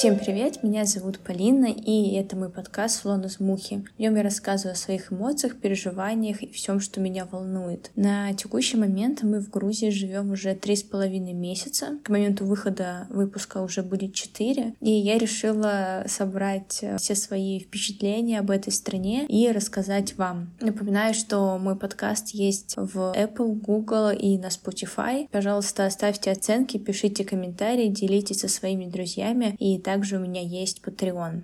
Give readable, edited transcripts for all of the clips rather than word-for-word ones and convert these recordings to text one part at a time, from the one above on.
Всем привет, меня зовут Полина, и это мой подкаст «Слон из мухи». В нем я рассказываю о своих эмоциях, переживаниях и всем, что меня волнует. На текущий момент мы в Грузии живем уже 3,5 месяца. К моменту выхода выпуска уже будет 4, и я решила собрать все свои впечатления об этой стране и рассказать вам. Напоминаю, что мой подкаст есть в Apple, Google и на Spotify. Пожалуйста, оставьте оценки, пишите комментарии, делитесь со своими друзьями, и также у меня есть Patreon.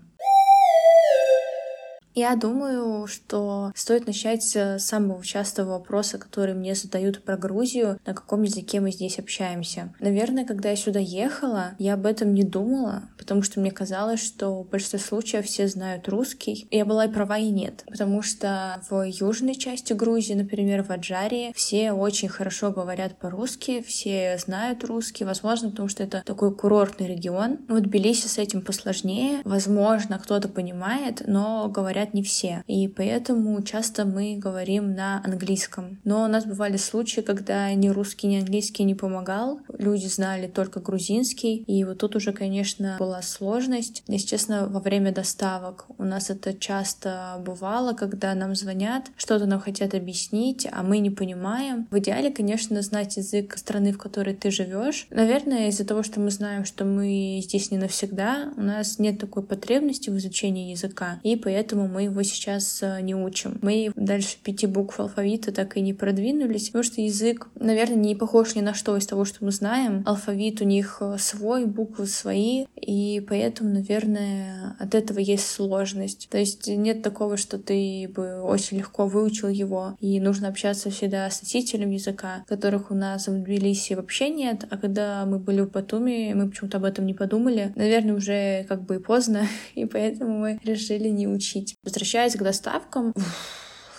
Я думаю, что стоит начать с самого частого вопроса, который мне задают про Грузию, на каком языке мы здесь общаемся. Наверное, когда я сюда ехала, я об этом не думала, потому что мне казалось, что в большинстве случаев все знают русский. Я была и права, и нет, потому что в южной части Грузии, например, в Аджарии, все очень хорошо говорят по-русски, все знают русский, возможно, потому что это такой курортный регион. Вот Тбилиси с этим посложнее, возможно, кто-то понимает, но говорят не все, и поэтому часто мы говорим на английском. Но у нас бывали случаи, когда ни русский, ни английский не помогал, люди знали только грузинский, и вот тут уже, конечно, была сложность. Если честно, во время доставок у нас это часто бывало, когда нам звонят, что-то нам хотят объяснить, а мы не понимаем. В идеале, конечно, знать язык страны, в которой ты живешь. Наверное, из-за того, что мы знаем, что мы здесь не навсегда, у нас нет такой потребности в изучении языка, и поэтому мы его сейчас не учим. Мы дальше 5 букв алфавита так и не продвинулись, потому что язык, наверное, не похож ни на что из того, что мы знаем. Алфавит у них свой, буквы свои, и поэтому, наверное, от этого есть сложность. То есть нет такого, что ты бы очень легко выучил его, и нужно общаться всегда с носителем языка, которых у нас в Тбилиси вообще нет, а когда мы были в Батуми, мы почему-то об этом не подумали. Наверное, уже как бы и поздно, и поэтому мы решили не учить. Возвращаясь к доставкам,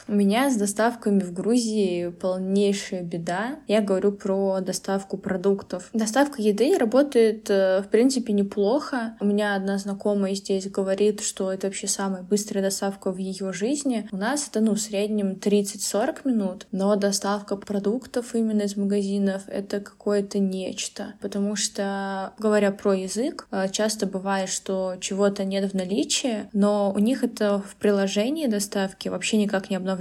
у меня с доставками в Грузии полнейшая беда. Я говорю про доставку продуктов. Доставка еды работает, в принципе, неплохо. У меня одна знакомая здесь говорит, что это вообще самая быстрая доставка в ее жизни. У нас это, в среднем 30-40 минут. Но доставка продуктов именно из магазинов — это какое-то нечто. Потому что, говоря про язык, часто бывает, что чего-то нет в наличии, но у них это в приложении доставки вообще никак не обновляется.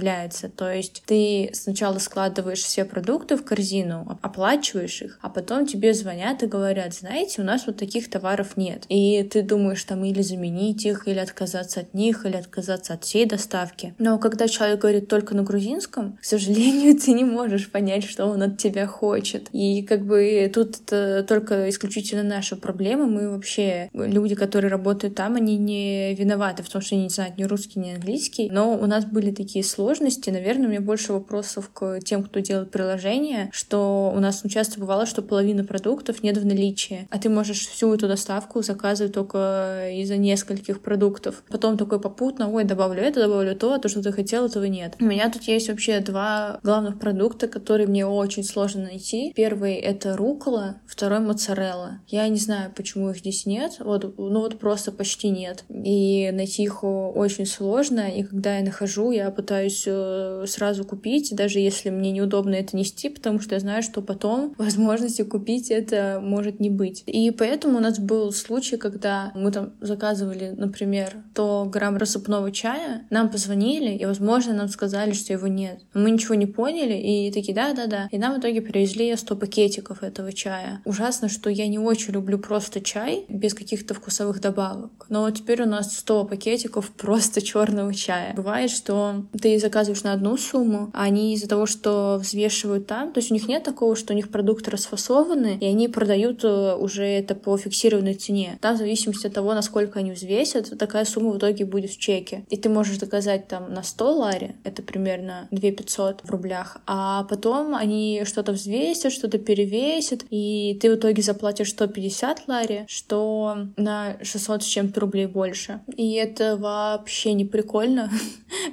То есть ты сначала складываешь все продукты в корзину, оплачиваешь их, а потом тебе звонят и говорят: знаете, у нас вот таких товаров нет. И ты думаешь там или заменить их, или отказаться от них, или отказаться от всей доставки. Но когда человек говорит только на грузинском, к сожалению, ты не можешь понять, что он от тебя хочет. И как бы тут это только исключительно наша проблема. Мы вообще, люди, которые работают там, они не виноваты в том, что они не знают ни русский, ни английский. Но у нас были такие сложности. Наверное, у меня больше вопросов к тем, кто делает приложение, что у нас часто бывало, что половина продуктов нет в наличии, а ты можешь всю эту доставку заказывать только из-за нескольких продуктов. Потом такой попутно: ой, добавлю это, добавлю то, а то, что ты хотел, этого нет. У меня тут есть вообще 2 главных продукта, которые мне очень сложно найти. Первый — это руккола, второй — моцарелла. Я не знаю, почему их здесь нет, вот просто почти нет. И найти их очень сложно, и когда я нахожу, я пытаюсь сразу купить, даже если мне неудобно это нести, потому что я знаю, что потом возможности купить это может не быть. И поэтому у нас был случай, когда мы там заказывали, например, 100 грамм рассыпного чая, нам позвонили, и, возможно, нам сказали, что его нет. Мы ничего не поняли, и такие: да-да-да. И нам в итоге привезли 100 пакетиков этого чая. Ужасно, что я не очень люблю просто чай без каких-то вкусовых добавок. Но теперь у нас 100 пакетиков просто черного чая. Бывает, что ты заказываешь на одну сумму, а они из-за того, что взвешивают там, то есть у них нет такого, что у них продукты расфасованы, и они продают уже это по фиксированной цене. Там в зависимости от того, насколько они взвесят, такая сумма в итоге будет в чеке. И ты можешь заказать там на 100 лари, это примерно 2500 в рублях, а потом они что-то взвесят, что-то перевесят, и ты в итоге заплатишь 150 лари, что на 600 с чем-то рублей больше. И это вообще не прикольно,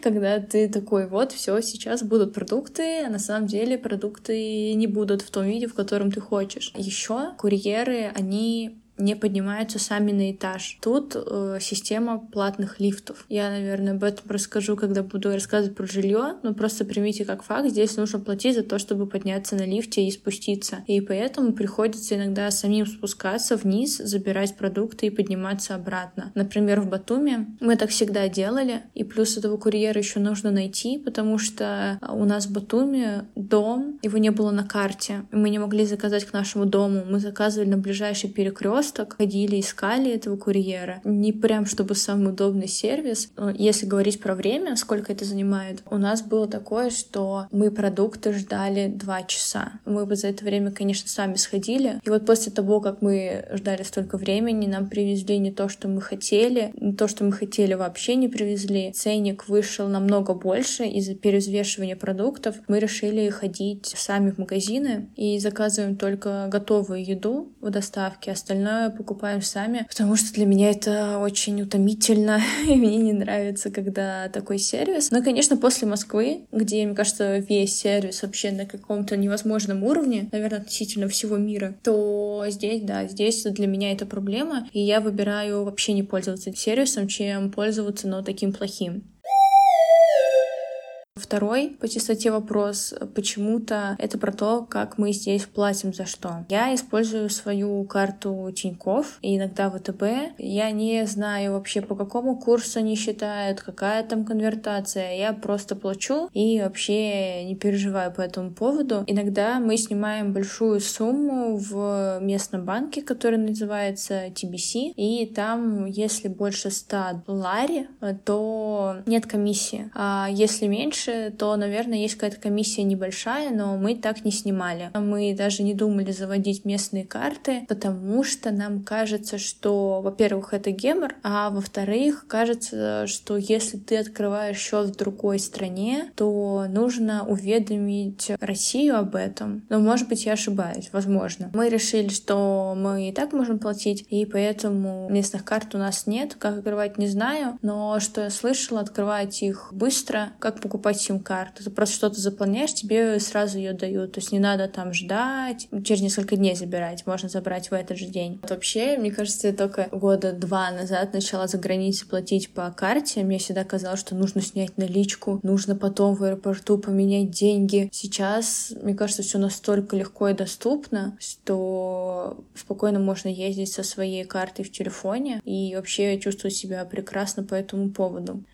когда ты такой: вот, все, сейчас будут продукты, а на самом деле продукты не будут в том виде, в котором ты хочешь. Еще курьеры, они не поднимаются сами на этаж. Тут система платных лифтов. Я, наверное, об этом расскажу, когда буду рассказывать про жилье, но просто примите как факт, здесь нужно платить за то, чтобы подняться на лифте и спуститься. И поэтому приходится иногда самим спускаться вниз, забирать продукты и подниматься обратно. Например, в Батуми мы так всегда делали, и плюс этого курьера еще нужно найти, потому что у нас в Батуми дом, его не было на карте, мы не могли заказать к нашему дому, мы заказывали на ближайший перекресток, ходили, искали этого курьера. Не прям, чтобы самый удобный сервис. Если говорить про время, сколько это занимает, у нас было такое, что мы продукты ждали 2 часа. Мы бы за это время, конечно, сами сходили. И вот после того, как мы ждали столько времени, нам привезли не то, что мы хотели. То, что мы хотели, вообще не привезли. Ценник вышел намного больше из-за перевзвешивания продуктов. Мы решили ходить сами в магазины и заказываем только готовую еду в доставке. Остальное покупаем сами, потому что для меня это очень утомительно, и мне не нравится, когда такой сервис. Но, конечно, после Москвы, где, мне кажется, весь сервис вообще на каком-то невозможном уровне, наверное, относительно всего мира, то здесь, да, здесь для меня это проблема, и я выбираю вообще не пользоваться сервисом, чем пользоваться, но таким плохим. Второй по частоте вопрос почему-то это про то, как мы здесь платим за что. Я использую свою карту Тинькофф и иногда ВТБ. Я не знаю вообще, по какому курсу они считают, какая там конвертация. Я просто плачу и вообще не переживаю по этому поводу. Иногда мы снимаем большую сумму в местном банке, который называется TBC. И там, если больше 100 лари, то нет комиссии. А если меньше, то, наверное, есть какая-то комиссия небольшая, но мы так не снимали. Мы даже не думали заводить местные карты, потому что нам кажется, что, во-первых, это гемор, а во-вторых, кажется, что если ты открываешь счет в другой стране, то нужно уведомить Россию об этом. Но, может быть, я ошибаюсь, возможно. Мы решили, что мы и так можем платить, и поэтому местных карт у нас нет. Как открывать, не знаю, но что я слышала, открывать их быстро, как покупать сим-карту. Ты просто что-то заполняешь, тебе сразу ее дают. То есть не надо там ждать, через несколько дней забирать. Можно забрать в этот же день. Вот вообще, мне кажется, я только года 2 назад начала за границей платить по карте. Мне всегда казалось, что нужно снять наличку, нужно потом в аэропорту поменять деньги. Сейчас, мне кажется, все настолько легко и доступно, что спокойно можно ездить со своей картой в телефоне и вообще чувствовать себя прекрасно по этому поводу.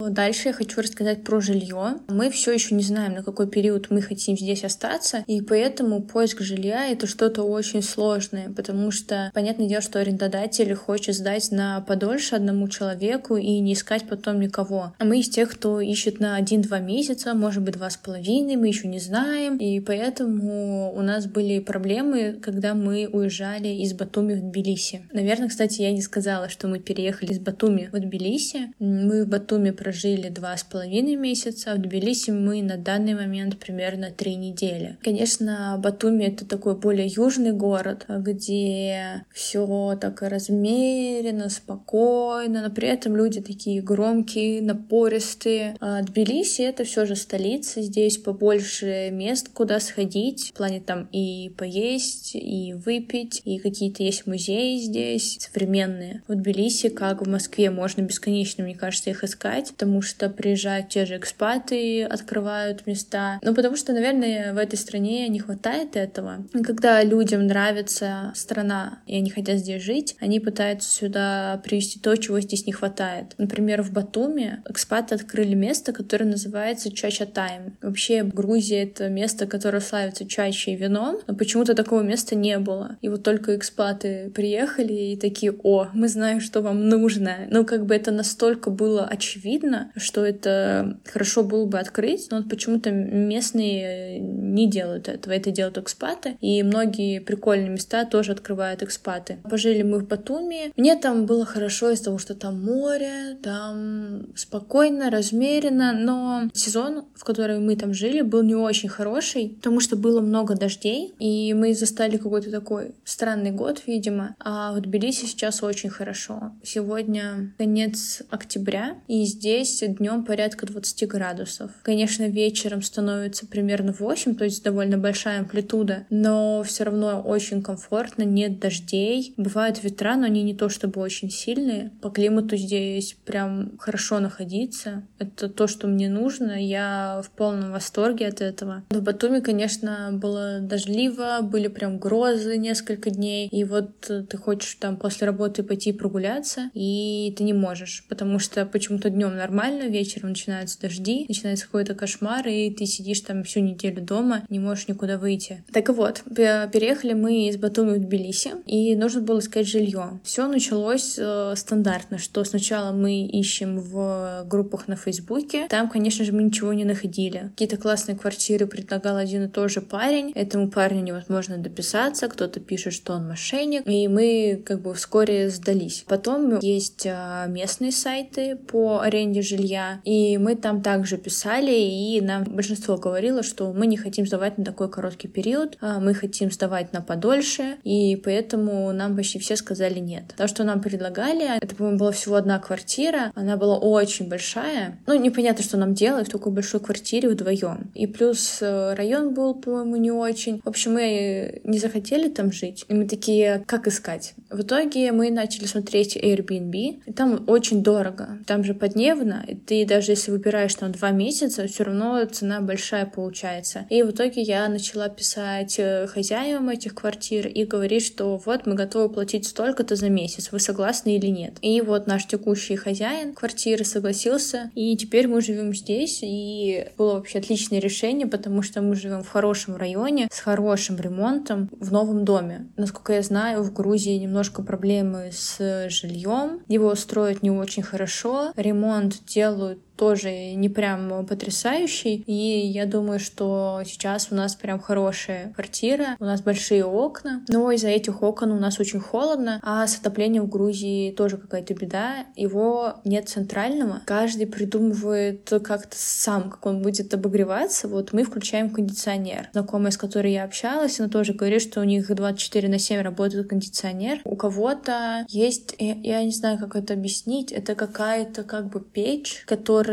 Дальше я хочу рассказать про жилье. Мы все еще не знаем, на какой период мы хотим здесь остаться, и поэтому поиск жилья — это что-то очень сложное, потому что, понятное дело, что арендодатель хочет сдать на подольше одному человеку и не искать потом никого. А мы из тех, кто ищет на 1-2 месяца, может быть, 2,5, мы еще не знаем, и поэтому у нас были проблемы, когда мы уезжали из Батуми в Тбилиси. Наверное, кстати, я не сказала, что мы переехали из Батуми в Тбилиси. Мы в Батуми прожили 2,5 месяца, а в Тбилиси мы на данный момент примерно 3 недели. Конечно, Батуми — это такой более южный город, где все так размеренно, спокойно, но при этом люди такие громкие, напористые. А Тбилиси — это все же столица, здесь побольше мест, куда сходить, в плане там и поесть, и выпить, и какие-то есть музеи здесь современные. В Тбилиси, как в Москве, можно бесконечно, мне кажется, их искать, потому что приезжают те же экспаты, открывают места. Ну, потому что, наверное, в этой стране не хватает этого. И когда людям нравится страна, и они хотят здесь жить, они пытаются сюда привезти то, чего здесь не хватает. Например, в Батуми экспаты открыли место, которое называется Чача Тайм. Вообще, Грузия — это место, которое славится чачей и вином, но почему-то такого места не было. И вот только экспаты приехали и такие: «О, мы знаем, что вам нужно». Ну, как бы это настолько было очевидно, что это хорошо было бы открыть, но вот почему-то местные не делают этого, это делают экспаты, и многие прикольные места тоже открывают экспаты. Пожили мы в Батуми, мне там было хорошо из-за того, что там море, там спокойно, размеренно, но сезон, в который мы там жили, был не очень хороший, потому что было много дождей, и мы застали какой-то такой странный год, видимо, а в Тбилиси сейчас очень хорошо. Сегодня конец октября, и здесь здесь днем порядка 20 градусов. Конечно, вечером становится примерно 8, то есть довольно большая амплитуда, но все равно очень комфортно, нет дождей. Бывают ветра, но они не то чтобы очень сильные. По климату здесь прям хорошо находиться. Это то, что мне нужно. Я в полном восторге от этого. В Батуми, конечно, было дождливо, были прям грозы несколько дней, и вот ты хочешь там после работы пойти прогуляться, и ты не можешь, потому что почему-то днем нормально, вечером начинаются дожди, начинается какой-то кошмар, и ты сидишь там всю неделю дома, не можешь никуда выйти. Так вот, переехали мы из Батуми в Тбилиси, и нужно было искать жилье. Все началось стандартно, что сначала мы ищем в группах на Фейсбуке, там, конечно же, мы ничего не находили. Какие-то классные квартиры предлагал один и тот же парень, этому парню невозможно дописаться, кто-то пишет, что он мошенник, и мы как бы вскоре сдались. Потом есть местные сайты по аренде жилья, и мы там также писали, и нам большинство говорило, что мы не хотим сдавать на такой короткий период, а мы хотим сдавать на подольше, и поэтому нам почти все сказали нет. То, что нам предлагали, это, по-моему, была всего одна квартира, она была очень большая, ну, непонятно, что нам делать в такой большой квартире вдвоем. И плюс район был, по-моему, не очень. В общем, мы не захотели там жить, и мы такие, как искать? В итоге мы начали смотреть Airbnb, и там очень дорого, там же подневно, и ты даже если выбираешь там 2 месяца, все равно цена большая получается. И в итоге я начала писать хозяевам этих квартир и говорить, что вот мы готовы платить столько-то за месяц, вы согласны или нет? И вот наш текущий хозяин квартиры согласился, и теперь мы живем здесь, и было вообще отличное решение, потому что мы живем в хорошем районе, с хорошим ремонтом, в новом доме. Насколько я знаю, в Грузии немножко проблемы с жильем, его строят не очень хорошо, ремонт делают тоже не прям потрясающий, и я думаю, что сейчас у нас прям хорошая квартира, у нас большие окна, но из-за этих окон у нас очень холодно, а с отоплением в Грузии тоже какая-то беда, его нет центрального, каждый придумывает как-то сам, как он будет обогреваться, вот мы включаем кондиционер. Знакомая, с которой я общалась, она тоже говорит, что у них 24/7 работает кондиционер, у кого-то есть, я не знаю, как это объяснить, это какая-то как бы печь, которая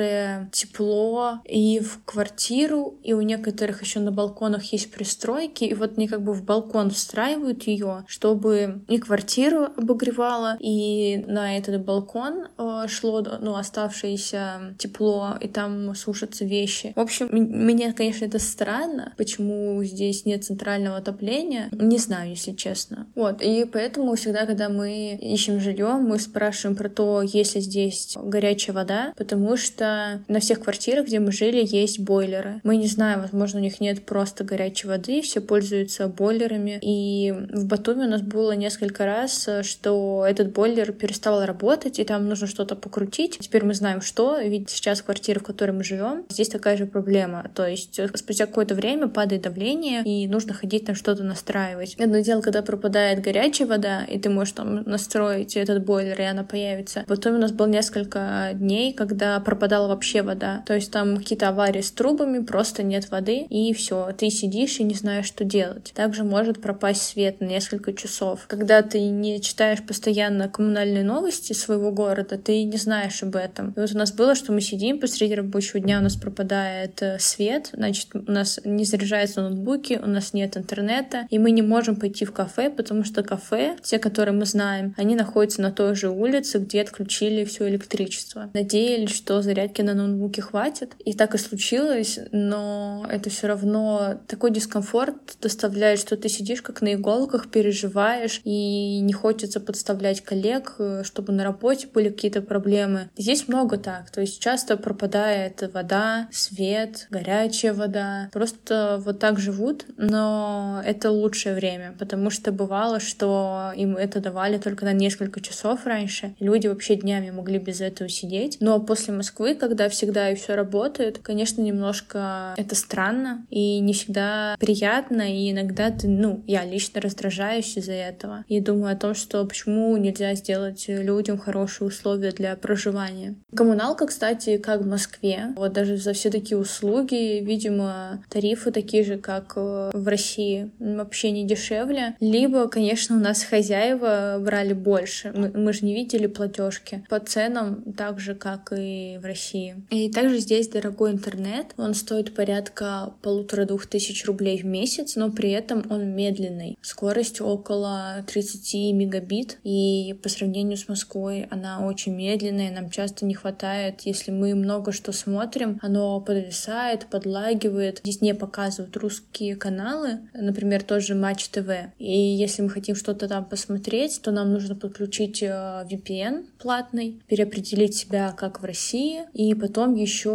тепло и в квартиру, и у некоторых еще на балконах есть пристройки, и вот они как бы в балкон встраивают ее, чтобы и квартиру обогревала, и на этот балкон шло, ну, оставшееся тепло, и там сушатся вещи. В общем, мне, конечно, это странно, почему здесь нет центрального отопления, не знаю, если честно. Вот, и поэтому всегда, когда мы ищем жилье, мы спрашиваем про то, есть ли здесь горячая вода, потому что на всех квартирах, где мы жили, есть бойлеры. Мы не знаем, возможно, у них нет просто горячей воды, все пользуются бойлерами. И в Батуми у нас было несколько раз, что этот бойлер перестал работать, и там нужно что-то покрутить. Теперь мы знаем, что, ведь сейчас квартира, в которой мы живем, здесь такая же проблема. То есть спустя какое-то время падает давление, и нужно ходить там что-то настраивать. Одно дело, когда пропадает горячая вода, и ты можешь там настроить этот бойлер, и она появится. В Батуми у нас было несколько дней, когда пропадала вообще вода. То есть там какие-то аварии с трубами, просто нет воды, и все. Ты сидишь и не знаешь, что делать. Также может пропасть свет на несколько часов. Когда ты не читаешь постоянно коммунальные новости своего города, ты не знаешь об этом. И вот у нас было, что мы сидим посреди рабочего дня, у нас пропадает свет, значит, у нас не заряжаются ноутбуки, у нас нет интернета, и мы не можем пойти в кафе, потому что кафе, те, которые мы знаем, они находятся на той же улице, где отключили все электричество. Надеялись, что зарядки на ноутбуке хватит. И так и случилось, но это все равно такой дискомфорт доставляет, что ты сидишь как на иголках, переживаешь, и не хочется подставлять коллег, чтобы на работе были какие-то проблемы. Здесь много так, то есть часто пропадает вода, свет, горячая вода. Просто вот так живут, но это лучшее время, потому что бывало, что им это давали только на несколько часов раньше. Люди вообще днями могли без этого сидеть, но после Москвы, когда всегда и все работает, конечно, немножко это странно и не всегда приятно, и иногда ты, я лично раздражаюсь из-за этого и думаю о том, что почему нельзя сделать людям хорошие условия для проживания. Коммуналка, кстати, как в Москве, вот даже за все такие услуги, видимо, тарифы такие же, как в России, вообще не дешевле, либо, конечно, у нас хозяева брали больше, мы же не видели платежки по ценам так же, как и в России. России. И также здесь дорогой интернет. Он стоит порядка 1500-2000 рублей в месяц, но при этом он медленный. Скорость около 30 мегабит, и по сравнению с Москвой она очень медленная, нам часто не хватает, если мы много что смотрим, оно подвисает, подлагивает. Здесь не показывают русские каналы, например, тот же Матч ТВ. И если мы хотим что-то там посмотреть, то нам нужно подключить VPN платный, переопределить себя как в России, и потом еще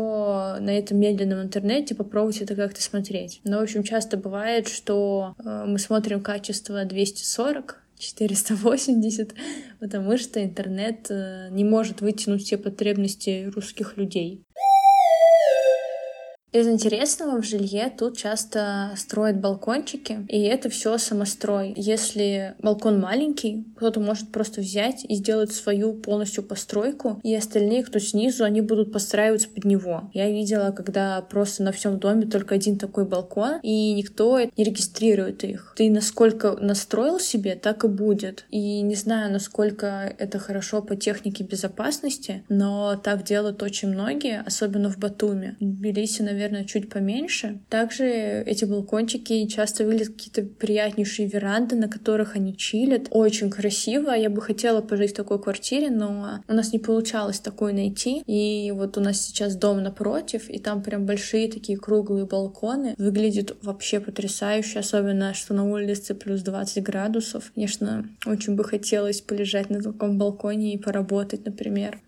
на этом медленном интернете попробовать это как-то смотреть. Но, в общем, часто бывает, что мы смотрим качество 240, 480, потому что интернет не может вытянуть все потребности русских людей. Из интересного в жилье тут часто строят балкончики, и это все самострой. Если балкон маленький, кто-то может просто взять и сделать свою полностью постройку, и остальные, кто снизу, они будут подстраиваться под него. Я видела, когда просто на всем доме только один такой балкон, и никто не регистрирует их. Ты насколько настроил себе, так и будет. И не знаю, насколько это хорошо по технике безопасности, но так делают очень многие, особенно в Батуми. В Тбилиси, наверное, чуть поменьше. Также эти балкончики часто выглядят какие-то приятнейшие веранды, на которых они чилят. Очень красиво. Я бы хотела пожить в такой квартире, но у нас не получалось такой найти. И вот у нас сейчас дом напротив, и там прям большие такие круглые балконы. Выглядит вообще потрясающе, особенно, что на улице плюс 20 градусов. Конечно, очень бы хотелось полежать на таком балконе и поработать, например.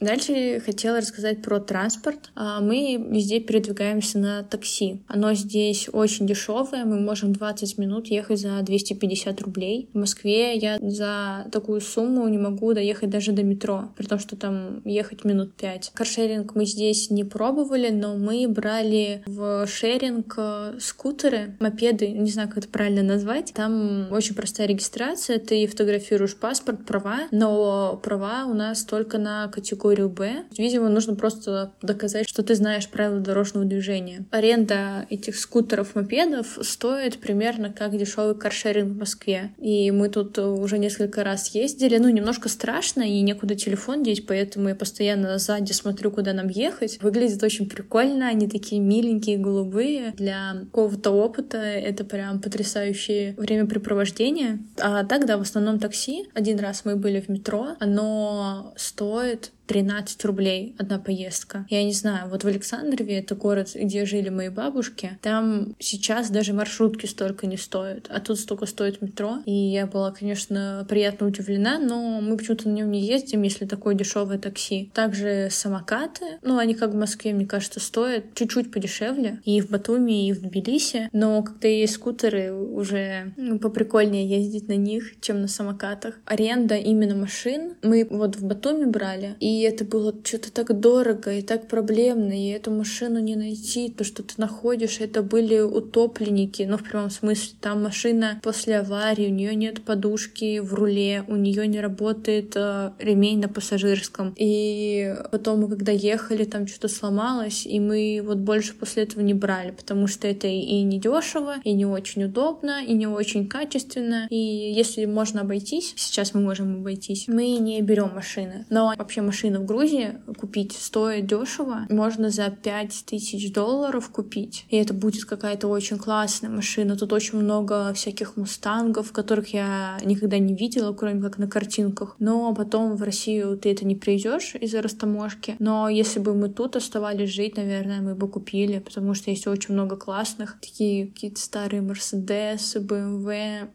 Дальше хотела рассказать про транспорт. Мы везде передвигаемся на такси. Оно здесь очень дешевое, мы можем 20 минут ехать за 250 рублей. В Москве я за такую сумму не могу доехать даже до метро, при том, что там ехать минут 5. Каршеринг мы здесь не пробовали, но мы брали в шеринг скутеры, мопеды, не знаю, как это правильно назвать. Там очень простая регистрация, ты фотографируешь паспорт, права, но права у нас только на категорию Б. Видимо, нужно просто доказать, что ты знаешь правила дорожного движения. Аренда этих скутеров-мопедов стоит примерно как дешевый каршеринг в Москве. И мы тут уже несколько раз ездили. Ну, немножко страшно, и некуда телефон деть, поэтому я постоянно сзади смотрю, куда нам ехать. Выглядит очень прикольно, они такие миленькие, голубые. Для какого-то опыта это прям потрясающее времяпрепровождение. А так, да, в основном такси. Один раз мы были в метро. Оно стоит 13 рублей одна поездка. Я не знаю, вот в Александрове, это город, где жили мои бабушки, там сейчас даже маршрутки столько не стоят, а тут столько стоит метро. И я была, конечно, приятно удивлена, но мы почему-то на нем не ездим, если такое дешевое такси. Также самокаты, ну, они как в Москве, мне кажется, стоят чуть-чуть подешевле, и в Батуми, и в Тбилиси, но когда есть скутеры, уже поприкольнее ездить на них, чем на самокатах. Аренда именно машин. Мы вот в Батуми брали, и это было что-то так дорого и так проблемно, и эту машину не найти. То, что ты находишь, это были утопленники, ну, в прямом смысле. Там машина после аварии, у нее нет подушки в руле, у нее не работает ремень на пассажирском. И потом мы, когда ехали, там что-то сломалось, и мы вот больше после этого не брали, потому что это и не дешево, и не очень удобно, и не очень качественно. И если можно обойтись, сейчас мы можем обойтись, мы не берем машины. Но вообще машины в Грузии купить стоит дешево. Можно за $5000 купить. И это будет какая-то очень классная машина. Тут очень много всяких мустангов, которых я никогда не видела, кроме как на картинках. Но потом в Россию ты это не привезешь из-за растаможки. Но если бы мы тут оставались жить, наверное, мы бы купили, потому что есть очень много классных. Такие какие-то старые Мерседесы, БМВ.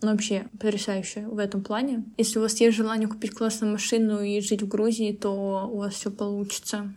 Ну, вообще потрясающе в этом плане. Если у вас есть желание купить классную машину и жить в Грузии, то у вас все получится.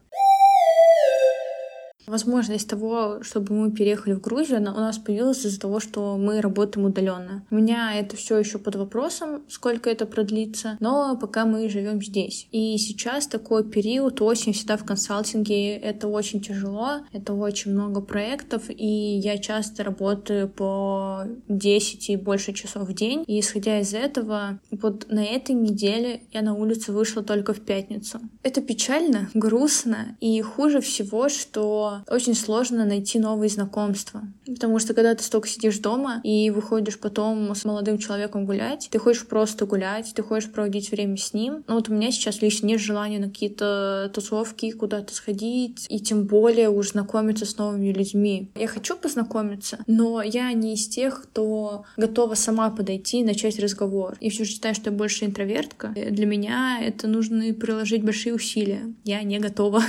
Возможность того, чтобы мы переехали в Грузию, она у нас появилась из-за того, что мы работаем удаленно. У меня это все еще под вопросом, сколько это продлится, но пока мы живем здесь. И сейчас такой период, осень всегда в консалтинге, это очень тяжело, это очень много проектов, и я часто работаю по 10 и больше часов в день. И исходя из этого, вот на этой неделе я на улицу вышла только в пятницу. Это печально, грустно, и хуже всего, что очень сложно найти новые знакомства. Потому что когда ты столько сидишь дома и выходишь потом с молодым человеком гулять, ты хочешь просто гулять, ты хочешь проводить время с ним. Но вот у меня сейчас лично нет желания на какие-то тусовки, куда-то сходить, и тем более уж знакомиться с новыми людьми. Я хочу познакомиться, но я не из тех, кто готова сама подойти и начать разговор. Я все же считаю, что я больше интровертка. Для меня это нужно приложить большие усилия. Я не готова.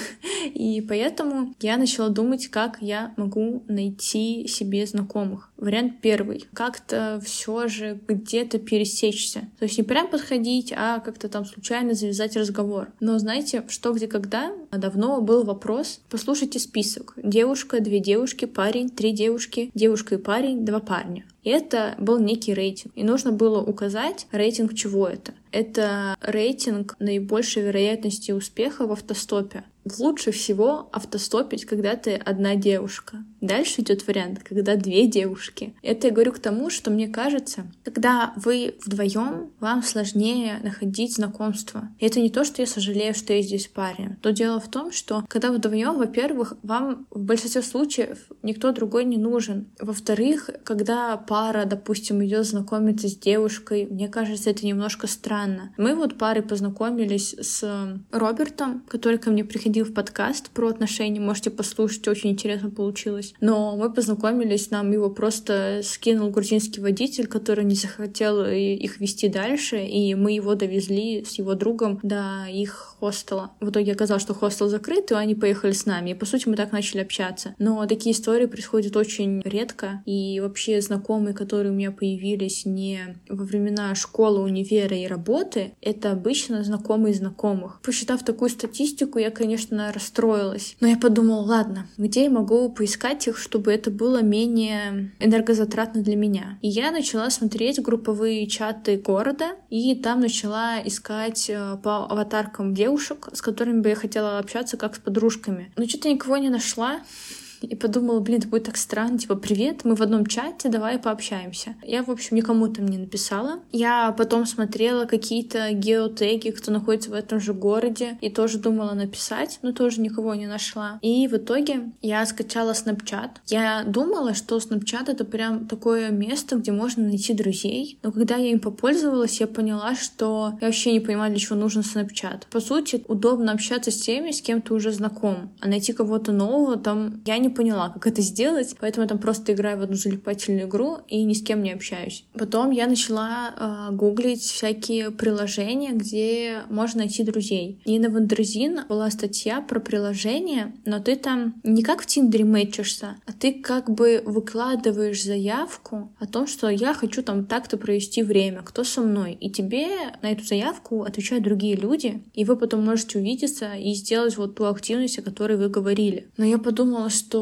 И поэтому я начала думать, как я могу найти себе знакомых. Вариант первый. Как-то все же где-то пересечься. То есть не прям подходить, а как-то там случайно завязать разговор. Но знаете, что, где, когда? Давно был вопрос. Послушайте список. Девушка, две девушки, парень, три девушки, девушка и парень, два парня. И это был некий рейтинг. И нужно было указать рейтинг чего это. Это рейтинг наибольшей вероятности успеха в автостопе. Лучше всего автостопить, когда ты одна девушка. Дальше идет вариант, когда две девушки. Это я говорю к тому, что мне кажется, когда вы вдвоем, вам сложнее находить знакомство. И это не то, что я сожалею, что я здесь парень. Но дело в том, что когда вдвоем, во-первых, вам в большинстве случаев никто другой не нужен. Во-вторых, когда пара, допустим, идет знакомиться с девушкой, мне кажется, это немножко странно. Мы вот парой познакомились с Робертом, который ко мне приходил в подкаст про отношения, можете послушать, очень интересно получилось. Но мы познакомились, нам его просто скинул грузинский водитель, который не захотел их вести дальше, и мы его довезли с его другом до их хостела. В итоге оказалось, что хостел закрыт, и они поехали с нами. И, по сути, мы так начали общаться. Но такие истории происходят очень редко, и вообще знакомые, которые у меня появились не во времена школы, универа и работы, это обычно знакомые знакомых. Посчитав такую статистику, я, конечно, расстроилась. Но я подумала, ладно, где я могу поискать их, чтобы это было менее энергозатратно для меня. И я начала смотреть групповые чаты города, и там начала искать по аватаркам девушек, с которыми бы я хотела общаться как с подружками. Но что-то никого не нашла. И подумала, блин, это будет так странно, типа, привет, мы в одном чате, давай пообщаемся. Я, в общем, никому там не написала. Я потом смотрела какие-то геотеги, кто находится в этом же городе, и тоже думала написать, но тоже никого не нашла. И в итоге я скачала Snapchat. Я думала, что Snapchat — это прям такое место, где можно найти друзей. Но когда я им попользовалась, я поняла, что я вообще не понимаю, для чего нужен Snapchat. По сути, удобно общаться с теми, с кем ты уже знаком. А найти кого-то нового там я не поняла, как это сделать, поэтому я там просто играю в одну залипательную игру и ни с кем не общаюсь. Потом я начала гуглить всякие приложения, где можно найти друзей. И на Вандерзин была статья про приложение, но ты там не как в Тиндере мэтчишься, а ты как бы выкладываешь заявку о том, что я хочу там так-то провести время, кто со мной. И тебе на эту заявку отвечают другие люди, и вы потом можете увидеться и сделать вот ту активность, о которой вы говорили. Но я подумала, что,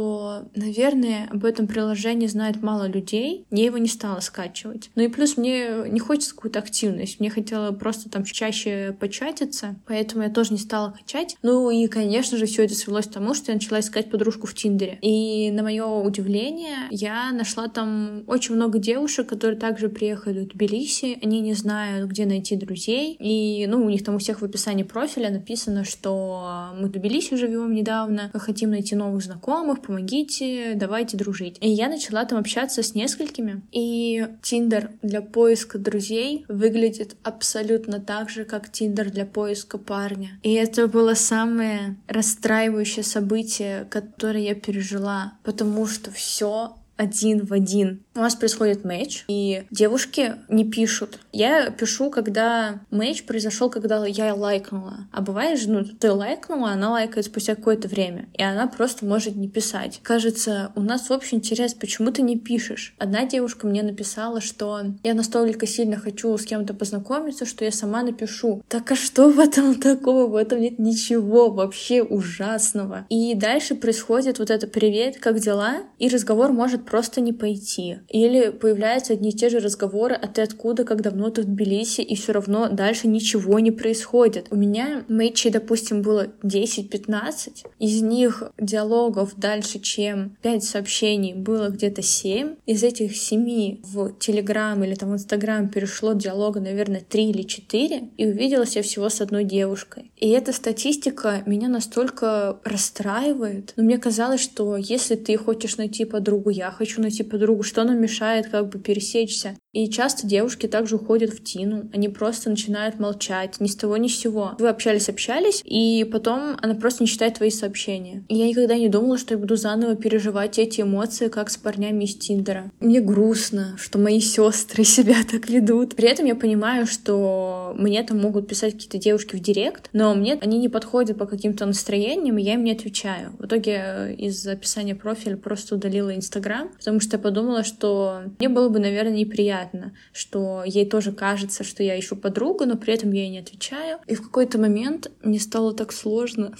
наверное, об этом приложении знает мало людей. Я его не стала скачивать. Ну и плюс мне не хочется какую-то активность. Мне хотелось просто там чаще початиться, поэтому я тоже не стала качать. Ну и, конечно же, все это свелось к тому, что я начала искать подружку в Тиндере. И, на мое удивление, я нашла там очень много девушек, которые также приехали в Тбилиси. Они не знают, где найти друзей. И, ну, у них там у всех в описании профиля написано, что мы в Тбилиси живем недавно, мы хотим найти новых знакомых, помогите, давайте дружить. И я начала там общаться с несколькими. И Tinder для поиска друзей выглядит абсолютно так же, как Tinder для поиска парня. И это было самое расстраивающее событие, которое я пережила, потому что все один в один. У нас происходит матч, и девушки не пишут. Я пишу, когда матч произошел, когда я лайкнула. А бывает же, ну, ты лайкнула, она лайкает спустя какое-то время, и она просто может не писать. Кажется, у нас общий интерес, почему ты не пишешь? Одна девушка мне написала, что я настолько сильно хочу с кем-то познакомиться, что я сама напишу. Так а что в этом такого? В этом нет ничего вообще ужасного. И дальше происходит вот это «Привет, как дела?» и разговор может просто не пойти. Или появляются одни и те же разговоры, а ты откуда, как давно ты в Тбилиси, и все равно дальше ничего не происходит. У меня мэтчей, допустим, было 10-15, из них диалогов дальше, чем 5 сообщений, было где-то 7. Из этих 7 в Телеграм или там в Инстаграм перешло диалога, наверное, 3 или 4, и увиделась я всего с одной девушкой. И эта статистика меня настолько расстраивает. Но мне казалось, что если ты хочешь найти подругу, я хочу найти подругу, что нам мешает как бы пересечься. И часто девушки также уходят в тину, они просто начинают молчать, ни с того ни с сего. Вы общались, и потом она просто не читает твои сообщения. И я никогда не думала, что я буду заново переживать эти эмоции, как с парнями из Тиндера. Мне грустно, что мои сестры себя так ведут. При этом я понимаю, что мне там могут писать какие-то девушки в директ, но мне они не подходят по каким-то настроениям, и я им не отвечаю. В итоге из описания профиля просто удалила Инстаграм, потому что я подумала, что мне было бы, наверное, неприятно, что ей тоже кажется, что я ищу подругу, но при этом я ей не отвечаю. И в какой-то момент мне стало так сложно.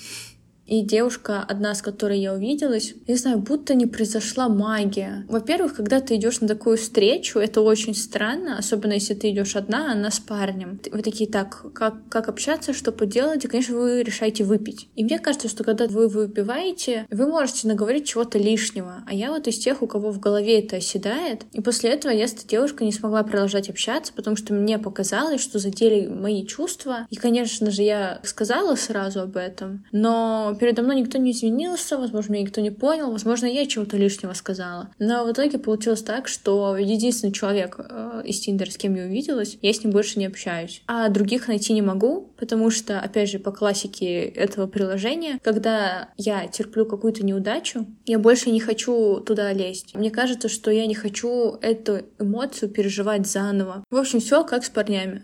И девушка, одна с которой я увиделась, не знаю, будто не произошла магия. Во-первых, когда ты идешь на такую встречу, это очень странно, особенно если ты идешь одна, а она с парнем. Вы такие, так, как общаться, что поделать, и, конечно, вы решаете выпить. И мне кажется, что когда вы выпиваете, вы можете наговорить чего-то лишнего. А я вот из тех, у кого в голове это оседает. И после этого я с этой девушкой не смогла продолжать общаться, потому что мне показалось, что задели мои чувства. И, конечно же, я сказала сразу об этом, но передо мной никто не извинился, возможно, меня никто не понял, возможно, я чего-то лишнего сказала. Но в итоге получилось так, что единственный человек из Тиндера, с кем я увиделась, я с ним больше не общаюсь. А других найти не могу, потому что, опять же, по классике этого приложения, когда я терплю какую-то неудачу, я больше не хочу туда лезть. Мне кажется, что я не хочу эту эмоцию переживать заново. В общем, все как с парнями.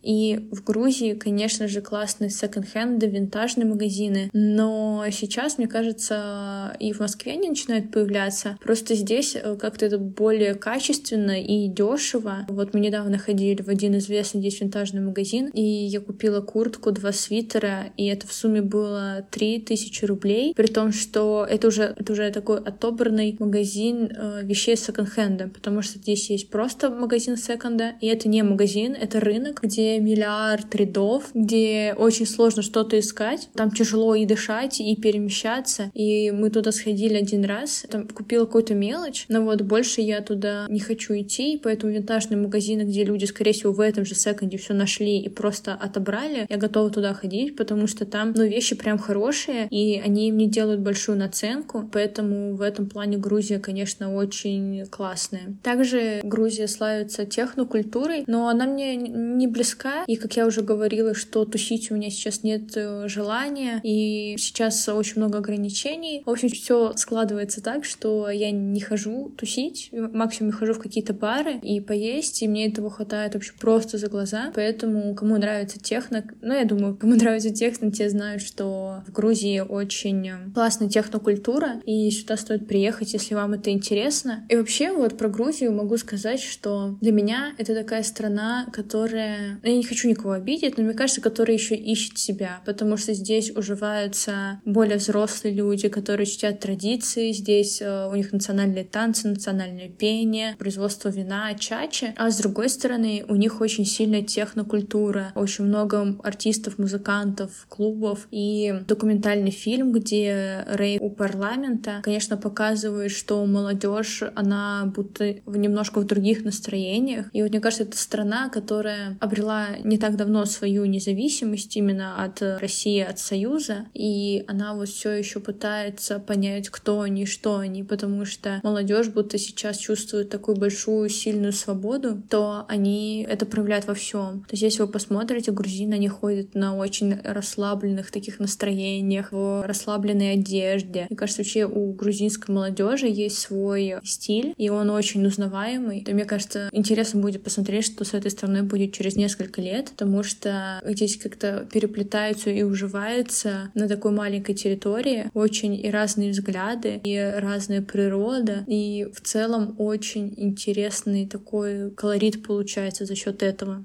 И в Грузии, конечно же, классные секонд-хенды, винтажные магазины. Но сейчас, мне кажется, и в Москве они начинают появляться. Просто здесь как-то это более качественно и дешево. Вот мы недавно ходили в один известный здесь винтажный магазин, и я купила куртку, 2 свитера, и это в сумме было 3000 рублей. При том, что это уже такой отобранный магазин вещей секонд-хенда, потому что здесь есть просто магазин секонда, и это не магазин, это рынок, где миллиард рядов, где очень сложно что-то искать, там тяжело и дышать, и перемещаться, и мы туда сходили один раз, там купила какую-то мелочь, но вот больше я туда не хочу идти, поэтому винтажные магазины, где люди, скорее всего, в этом же секонде все нашли и просто отобрали, я готова туда ходить, потому что там, вещи прям хорошие, и они мне делают большую наценку, поэтому в этом плане Грузия, конечно, очень классная. Также Грузия славится технокультурой, но она мне не близка, и, как я уже говорила, что тусить у меня сейчас нет желания, и сейчас очень много ограничений. В общем, все складывается так, что я не хожу тусить, максимум я хожу в какие-то бары и поесть, и мне этого хватает вообще просто за глаза, поэтому кому нравится техно, я думаю, кому нравится техно, те знают, что в Грузии очень классная технокультура, и сюда стоит приехать, если вам это интересно. И вообще, про Грузию могу сказать, что для меня это такая страна, которая, я не хочу никого обидеть, но мне кажется, который еще ищет себя, потому что здесь уживаются более взрослые люди, которые чтят традиции, здесь у них национальные танцы, национальное пение, производство вина, чачи, а с другой стороны у них очень сильная технокультура, очень много артистов, музыкантов, клубов, и документальный фильм, где рейв у парламента, конечно, показывает, что молодежь, она будто немножко в других настроениях, и мне кажется, это страна, которая обрела не так давно свою независимость именно от России, от Союза, и она все еще пытается понять, кто они, что они, потому что молодежь будто сейчас чувствует такую большую, сильную свободу, то они это проявляют во всем. То есть, если вы посмотрите, грузины, они ходят на очень расслабленных таких настроениях, в расслабленной одежде. Мне кажется, вообще у грузинской молодежи есть свой стиль, и он очень узнаваемый. И мне кажется, интересно будет посмотреть, что с этой страной будет через несколько лет, потому что здесь как-то переплетаются и уживаются на такой маленькой территории очень и разные взгляды, и разная природа, и в целом очень интересный такой колорит получается за счет этого.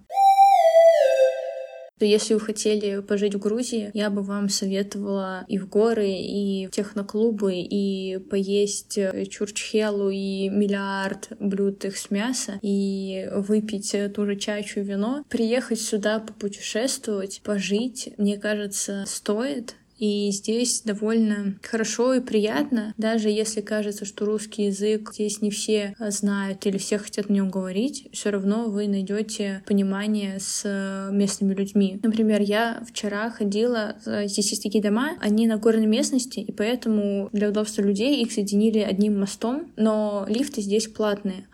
Если вы хотели пожить в Грузии, я бы вам советовала и в горы, и в техноклубы, и поесть чурчхелу, и миллиард блюд их с мяса, и выпить ту же чачу и вино. Приехать сюда попутешествовать, пожить, мне кажется, стоит. И здесь довольно хорошо и приятно, даже если кажется, что русский язык здесь не все знают или все хотят на нем говорить, все равно вы найдете понимание с местными людьми. Например, я вчера ходила, здесь есть такие дома, они на горной местности, и поэтому для удобства людей их соединили одним мостом, но лифты здесь платные.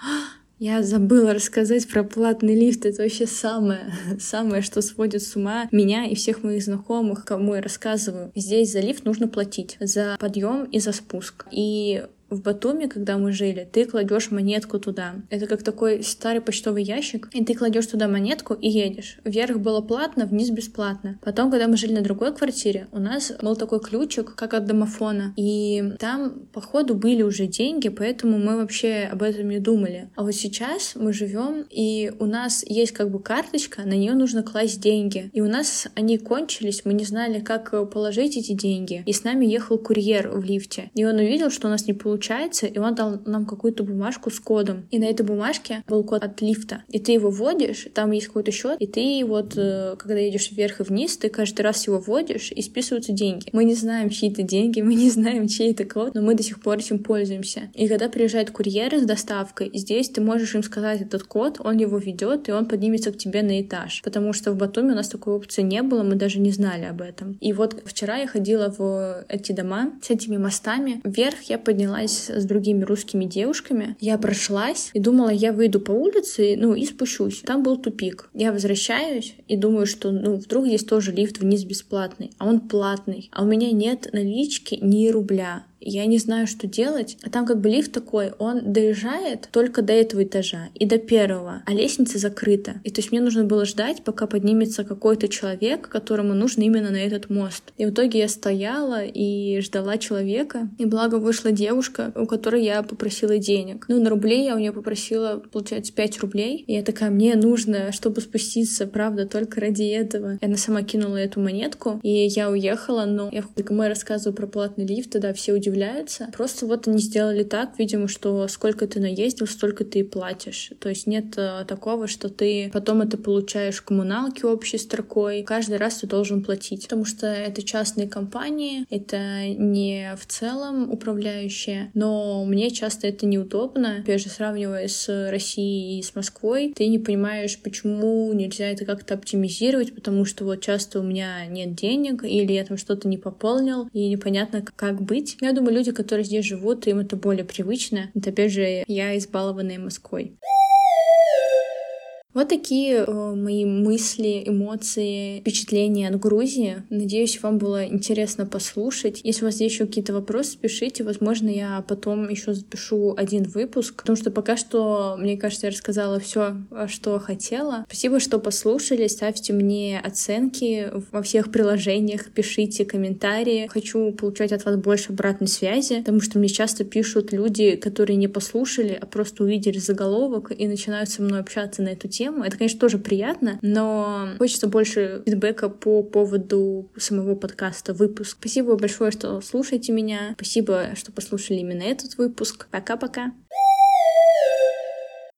Я забыла рассказать про платный лифт. Это вообще самое, что сводит с ума меня и всех моих знакомых, кому я рассказываю. Здесь за лифт нужно платить, за подъем и за спуск. И в Батуми, когда мы жили, ты кладешь монетку туда. Это как такой старый почтовый ящик, и ты кладешь туда монетку и едешь. Вверх было платно, вниз бесплатно. Потом, когда мы жили на другой квартире, у нас был такой ключик, как от домофона, и там, походу, были уже деньги, поэтому мы вообще об этом не думали. А вот сейчас мы живем, и у нас есть как бы карточка, на нее нужно класть деньги. И у нас они кончились, мы не знали, как положить эти деньги. И с нами ехал курьер в лифте, и он увидел, что у нас не получается, и он дал нам какую-то бумажку с кодом. И на этой бумажке был код от лифта. И ты его вводишь, там есть какой-то счет, и ты вот, когда едешь вверх и вниз, ты каждый раз его вводишь, и списываются деньги. Мы не знаем, чьи это деньги, мы не знаем, чей это код, но мы до сих пор этим пользуемся. И когда приезжают курьеры с доставкой, здесь ты можешь им сказать этот код, он его ведет, и он поднимется к тебе на этаж. Потому что в Батуми у нас такой опции не было, мы даже не знали об этом. И вот вчера я ходила в эти дома с этими мостами. Вверх я поднялась с другими русскими девушками. Я прошлась и думала, я выйду по улице, и спущусь. Там был тупик. Я возвращаюсь и думаю, что, вдруг есть тоже лифт вниз бесплатный, а он платный. А у меня нет налички ни рубля. Я не знаю, что делать. А там как бы лифт такой, он доезжает только до этого этажа и до первого, а лестница закрыта. И то есть мне нужно было ждать, пока поднимется какой-то человек, которому нужно именно на этот мост. И в итоге я стояла и ждала человека. И благо вышла девушка, у которой я попросила денег. На рублей я у нее попросила, получается, 5 рублей. И я такая, мне нужно, чтобы спуститься, правда, только ради этого. И она сама кинула эту монетку, и я уехала, но я мы рассказываю про платный лифт, да, все удивляются. Просто вот они сделали так, видимо, что сколько ты наездил, столько ты и платишь. То есть нет такого, что ты потом это получаешь в коммуналке общей строкой. Каждый раз ты должен платить. Потому что это частные компании, это не в целом управляющие. Но мне часто это неудобно. Опять же, сравнивая с Россией и с Москвой, ты не понимаешь, почему нельзя это как-то оптимизировать, потому что вот часто у меня нет денег, или я там что-то не пополнил, и непонятно, как быть. Я думаю, люди, которые здесь живут, им это более привычно. Это, опять же, я избалованная Москвой. Вот такие мои мысли, эмоции, впечатления от Грузии. Надеюсь, вам было интересно послушать. Если у вас есть еще какие-то вопросы, пишите. Возможно, я потом еще запишу один выпуск. Потому что пока что, мне кажется, я рассказала все, что хотела. Спасибо, что послушали. Ставьте мне оценки во всех приложениях. Пишите комментарии. Хочу получать от вас больше обратной связи. Потому что мне часто пишут люди, которые не послушали, а просто увидели заголовок и начинают со мной общаться на эту тему. Это, конечно, тоже приятно, но хочется больше фидбэка по поводу самого подкаста, выпуск. Спасибо большое, что слушаете меня. Спасибо, что послушали именно этот выпуск. Пока-пока.